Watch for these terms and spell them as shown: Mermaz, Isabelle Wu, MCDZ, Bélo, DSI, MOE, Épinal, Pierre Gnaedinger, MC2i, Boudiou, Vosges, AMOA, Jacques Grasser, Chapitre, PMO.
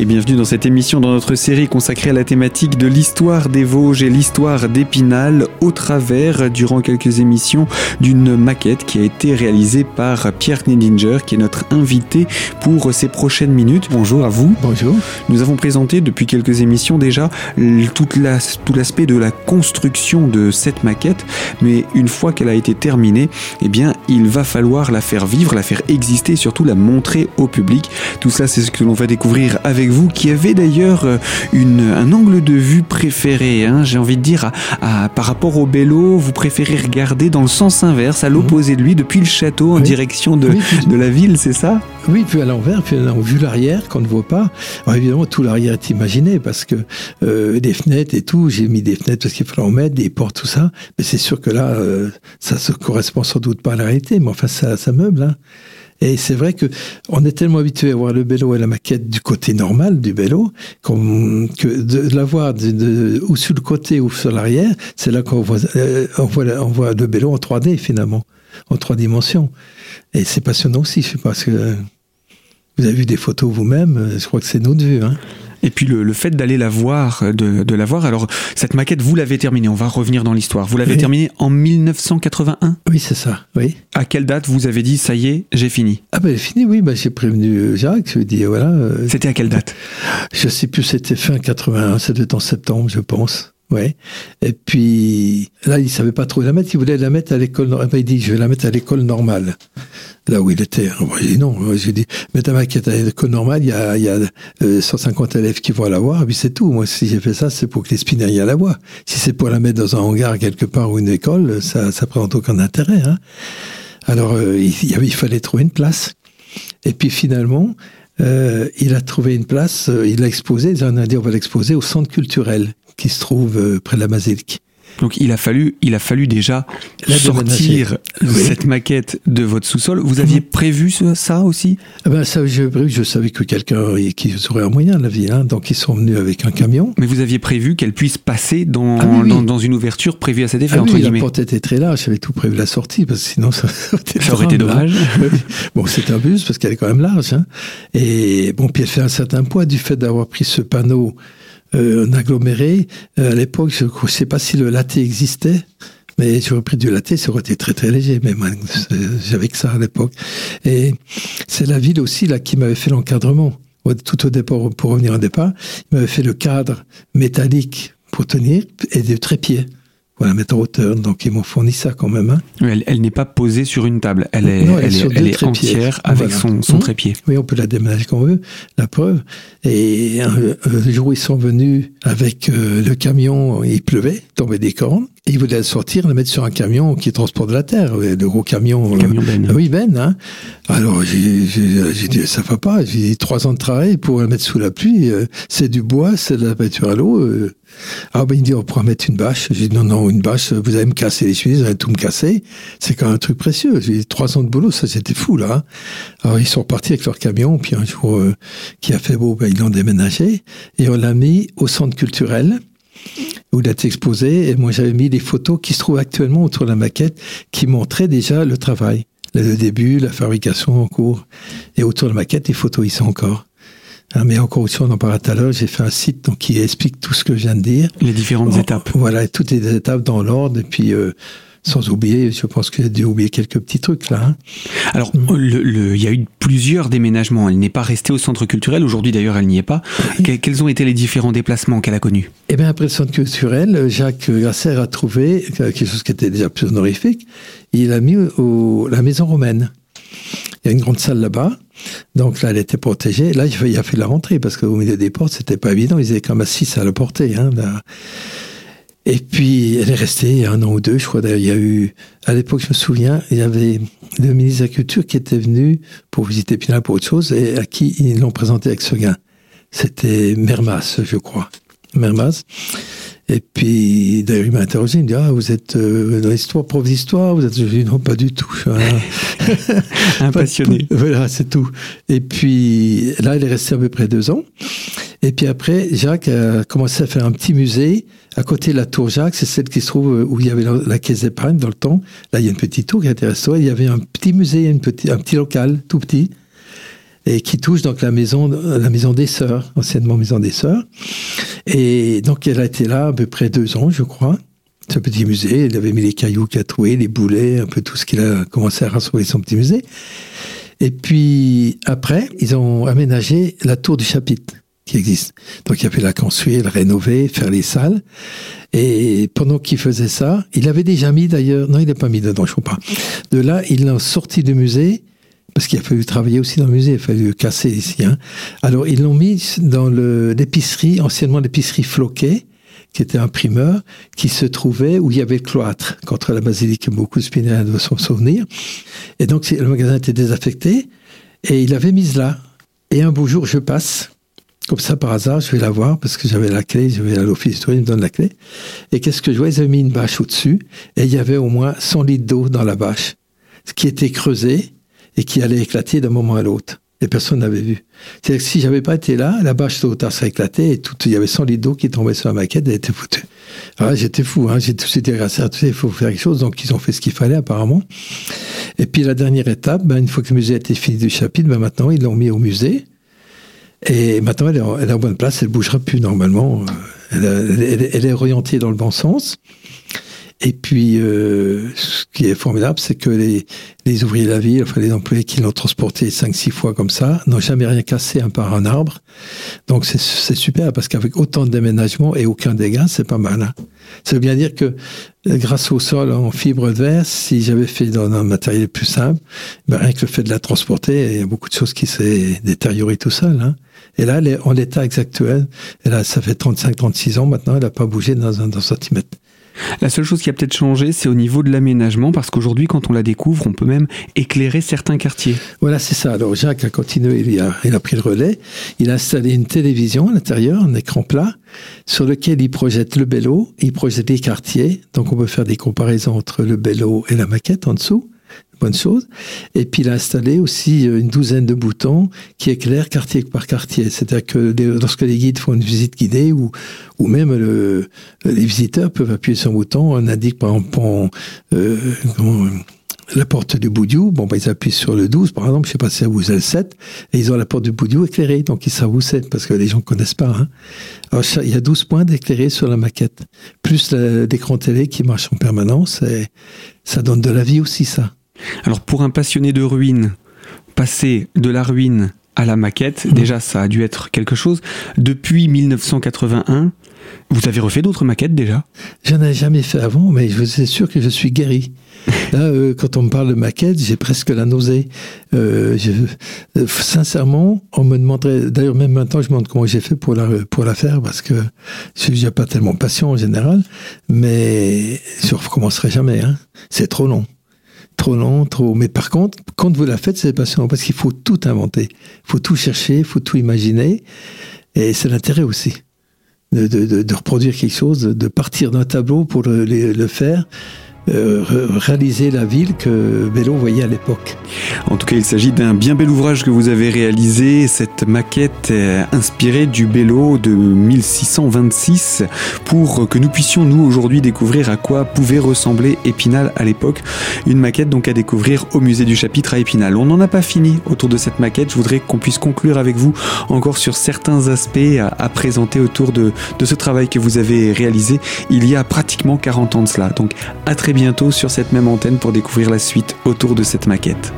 et bienvenue dans cette émission dans notre série consacrée à la thématique de l'histoire des Vosges et l'histoire d'Épinal au travers, durant quelques émissions, d'une maquette qui a été réalisée par Pierre Gnaedinger, qui est notre invité pour ces prochaines minutes. Bonjour à vous. Bonjour. Nous avons présenté depuis quelques émissions déjà tout l'aspect de la construction de cette maquette, mais une fois qu'elle a été terminée, eh bien, il va falloir la faire vivre, la faire exister et surtout la montrer au public. Tout cela, c'est ce que l'on va découvrir avec vous, qui avait d'ailleurs un angle de vue préféré, hein, j'ai envie de dire, par rapport au Bélo. Vous préférez regarder dans le sens inverse, à l'opposé de lui, depuis le château, en direction de la ville, c'est ça ? Oui, puis à l'envers, puis on vue l'arrière qu'on ne voit pas. Alors évidemment, tout l'arrière est imaginé parce que des fenêtres et tout, j'ai mis des fenêtres parce qu'il fallait en mettre, des portes, tout ça. Mais c'est sûr que là, ça se correspond sans doute pas à la réalité, mais enfin, ça meuble, hein. Et c'est vrai que on est tellement habitué à voir le Bélo et la maquette du côté normal du Bélo que de l'avoir ou sur le côté ou sur l'arrière, c'est là qu'on voit, on voit le Bélo en 3D finalement, en 3 dimensions. Et c'est passionnant aussi, je sais pas, parce que vous avez vu des photos vous-même, je crois que c'est notre vue, hein. Et puis le fait d'aller la voir, de la voir. Alors cette maquette, vous l'avez terminée. On va revenir dans l'histoire. Vous l'avez terminée en 1981. Oui, c'est ça. Oui. À quelle date vous avez dit ça y est, j'ai fini? Ah ben j'ai fini. Oui, ben j'ai prévenu Jacques. Je lui ai dit voilà. C'était à quelle date? Je sais plus. C'était fin 81. C'était en septembre, je pense. Ouais. Et puis là, il savait pas trop où la mettre. Il voulait la mettre à l'école. Il dit je vais la mettre à l'école normale. Là où il était. Bon, j'ai dit non. J'ai dit mais ta maquette à l'école normale, il y a 150 élèves qui vont la voir. Et puis c'est tout. Moi, si j'ai fait ça, c'est pour que les spinneries la voient. Si c'est pour la mettre dans un hangar quelque part ou une école, ça présente aucun intérêt, hein. Alors il fallait trouver une place. Et puis finalement. Il a trouvé une place, il l'a exposée, on a dit on va l'exposer au centre culturel qui se trouve près de la basilique. Donc il a fallu déjà sortir cette maquette de votre sous-sol. Vous aviez prévu ça aussi ? Ben ça, je savais que quelqu'un qui aurait un moyen de la ville, hein, donc ils sont venus avec un camion. Mais vous aviez prévu qu'elle puisse passer dans une ouverture prévue à cet effet, entre guillemets. La porte était très large, j'avais tout prévu la sortie parce que sinon ça aurait été dommage. Bon, c'est un bus parce qu'elle est quand même large, hein. Et bon, puis elle fait un certain poids du fait d'avoir pris ce panneau. Un aggloméré. À l'époque, je ne sais pas si le laté existait, mais j'aurais pris du laté, ça aurait été très très léger, mais moi, j'avais que ça à l'époque. Et c'est la ville aussi là qui m'avait fait l'encadrement. Tout au départ, pour revenir au départ, il m'avait fait le cadre métallique pour tenir et des trépieds. Voilà, mettre en hauteur. Donc, ils m'ont fourni ça quand même, hein. Elle n'est pas posée sur une table. Elle est entière avec son trépied. Oui, on peut la déménager quand on veut, la preuve. Et un jour, ils sont venus avec le camion, il pleuvait, tombait des cornes. Et ils voulaient la sortir, la mettre sur un camion qui transporte de la terre. Le gros camion. Le camion Ben. Oui, Ben, hein. Alors, j'ai dit, ça va pas. J'ai dit, 3 ans de travail pour la mettre sous la pluie. C'est du bois, c'est de la peinture à l'eau. Ah ben il dit on pourra mettre une bâche. J'ai dit non, une bâche, vous allez me casser les chevilles, vous allez tout me casser, c'est quand même un truc précieux. J'ai dit 3 ans de boulot, ça c'était fou là. Alors ils sont repartis avec leur camion, puis un jour qui a fait beau, ben ils l'ont déménagé et on l'a mis au centre culturel où il a été exposé. Et moi j'avais mis des photos qui se trouvent actuellement autour de la maquette qui montraient déjà le travail, le début, la fabrication en cours, et autour de la maquette les photos ils sont encore. Mais encore aussi, on en parlait tout à l'heure, j'ai fait un site donc, qui explique tout ce que je viens de dire. Les différentes étapes. Voilà, toutes les étapes dans l'ordre, et puis sans oublier, je pense que j'ai dû oublier quelques petits trucs là. Hein. Alors, il y a eu plusieurs déménagements, elle n'est pas restée au centre culturel, aujourd'hui d'ailleurs elle n'y est pas. Oui. Quels ont été les différents déplacements qu'elle a connus ? Eh bien après le centre culturel, Jacques Grasser a trouvé quelque chose qui était déjà plus honorifique, il a mis la maison romaine. Il y a une grande salle là-bas, donc là elle était protégée. Là il a fait la rentrée parce qu'au milieu des portes c'était pas évident, ils étaient comme à 6 à la portée, hein, là. Et puis elle est restée 1 an ou 2, je crois. D'ailleurs il y a eu, à l'époque je me souviens, il y avait le ministre de la Culture qui était venu pour visiter Épinal pour autre chose et à qui ils l'ont présenté avec ce gain. C'était Mermaz, je crois. Mermaz. Et puis, d'ailleurs, il m'a interrogé, il me dit, vous êtes dans l'histoire, prof d'histoire, vous êtes... Je lui ai dit, non, pas du tout. Un passionné. Voilà, c'est tout. Et puis, là, il est resté à peu près 2 ans. Et puis après, Jacques a commencé à faire un petit musée à côté de la tour Jacques, c'est celle qui se trouve où il y avait la caisse d'épargne dans le temps. Là, il y a une petite tour qui a été restaurée, il y avait un petit musée, un petit local, tout petit. et qui touche donc la maison des Sœurs, anciennement Maison des Sœurs. Et donc elle a été là à peu près 2 ans, je crois. Ce petit musée, il avait mis les cailloux qu'il a trouvés, les boulets, un peu tout ce qu'il a commencé à rassembler son petit musée. Et puis après, ils ont aménagé la tour du Chapitre qui existe. Donc il fallait la construire, la rénover, faire les salles. Et pendant qu'il faisait ça, il avait déjà mis d'ailleurs, non il n'a pas mis dedans, je ne crois pas. De là, il l'a sorti du musée, parce qu'il a fallu travailler aussi dans le musée, il a fallu casser ici. Hein. Alors ils l'ont mis dans l'épicerie, anciennement l'épicerie Floquet, qui était imprimeur, qui se trouvait où il y avait le cloître, contre la basilique, beaucoup Spinel doit s'en souvenir. Et donc le magasin était désaffecté, et il l'avait mise là. Et un beau jour, je passe, comme ça par hasard, je vais la voir, parce que j'avais la clé, je vais à l'office du tourisme, il me donne la clé. Et qu'est-ce que je vois? Ils avaient mis une bâche au-dessus, et il y avait au moins 100 litres d'eau dans la bâche, ce qui était creusé, et qui allait éclater d'un moment à l'autre. Et personne n'avait vu. C'est-à-dire que si j'avais pas été là, la bâche tôt ou tard serait éclatée et tout, il y avait 100 litres d'eau qui tombaient sur la maquette et elle était foutue. Alors là, j'étais fou, hein. J'ai tout dit à Grasser, il faut faire quelque chose. Donc, ils ont fait ce qu'il fallait, apparemment. Et puis, la dernière étape, une fois que le musée a été fini du Chapitre, maintenant, ils l'ont mis au musée. Et maintenant, elle est en bonne place, elle bougera plus, normalement. Elle est orientée dans le bon sens. Et puis, ce qui est formidable, c'est que les ouvriers de la ville, enfin les employés qui l'ont transporté 5-6 fois comme ça, n'ont jamais rien cassé par un arbre. Donc c'est super, parce qu'avec autant de déménagements et aucun dégât, c'est pas mal. Hein. Ça veut bien dire que grâce au sol en fibre de verre, si j'avais fait dans un matériel plus simple, rien que le fait de la transporter, il y a beaucoup de choses qui s'est détériorées tout seul. Hein. Et là, en l'état actuel, et là, ça fait 35-36 ans maintenant, elle n'a pas bougé dans un centimètre. La seule chose qui a peut-être changé, c'est au niveau de l'aménagement, parce qu'aujourd'hui, quand on la découvre, on peut même éclairer certains quartiers. Voilà, c'est ça. Alors Jacques a continué, il a pris le relais, il a installé une télévision à l'intérieur, un écran plat, sur lequel il projette le Bélo, il projette les quartiers, donc on peut faire des comparaisons entre le Bélo et la maquette en dessous. Bonne chose. Et puis, il a installé aussi une douzaine de boutons qui éclairent quartier par quartier. C'est-à-dire que lorsque les guides font une visite guidée ou même les visiteurs peuvent appuyer sur un bouton, on indique par exemple la porte du Boudiou, ils appuient sur le 12, par exemple, je sais pas si ça vous est le 7, et ils ont la porte du Boudiou éclairée, donc ils savent où c'est, parce que les gens connaissent pas, hein. Alors, il y a 12 points d'éclairés sur la maquette, plus l'écran télé qui marche en permanence, et ça donne de la vie aussi, ça. Alors, pour un passionné de ruines, passer de la ruine à la maquette, déjà, ça a dû être quelque chose. Depuis 1981, vous avez refait d'autres maquettes, déjà ? J'en ai jamais fait avant, mais je vous assure que je suis guéri. Là, quand on me parle de maquette, j'ai presque la nausée. Sincèrement, on me demanderait... D'ailleurs, même maintenant, je me demande comment j'ai fait pour la faire, parce que je suis déjà pas tellement patient, en général, mais je ne recommencerai jamais, hein. C'est trop long. Trop long, trop... Mais par contre, quand vous la faites, c'est passionnant, parce qu'il faut tout inventer. Il faut tout chercher, il faut tout imaginer. Et c'est l'intérêt aussi de reproduire quelque chose, de partir d'un tableau pour le faire, réaliser la ville que Bélo voyait à l'époque. En tout cas, il s'agit d'un bien bel ouvrage que vous avez réalisé. Cette maquette inspirée du Bélo de 1626, pour que nous puissions, nous, aujourd'hui, découvrir à quoi pouvait ressembler Épinal à l'époque. Une maquette donc à découvrir au musée du Chapitre à Épinal. On n'en a pas fini autour de cette maquette. Je voudrais qu'on puisse conclure avec vous encore sur certains aspects à présenter autour de ce travail que vous avez réalisé il y a pratiquement 40 ans de cela. Donc, à très bientôt sur cette même antenne pour découvrir la suite autour de cette maquette.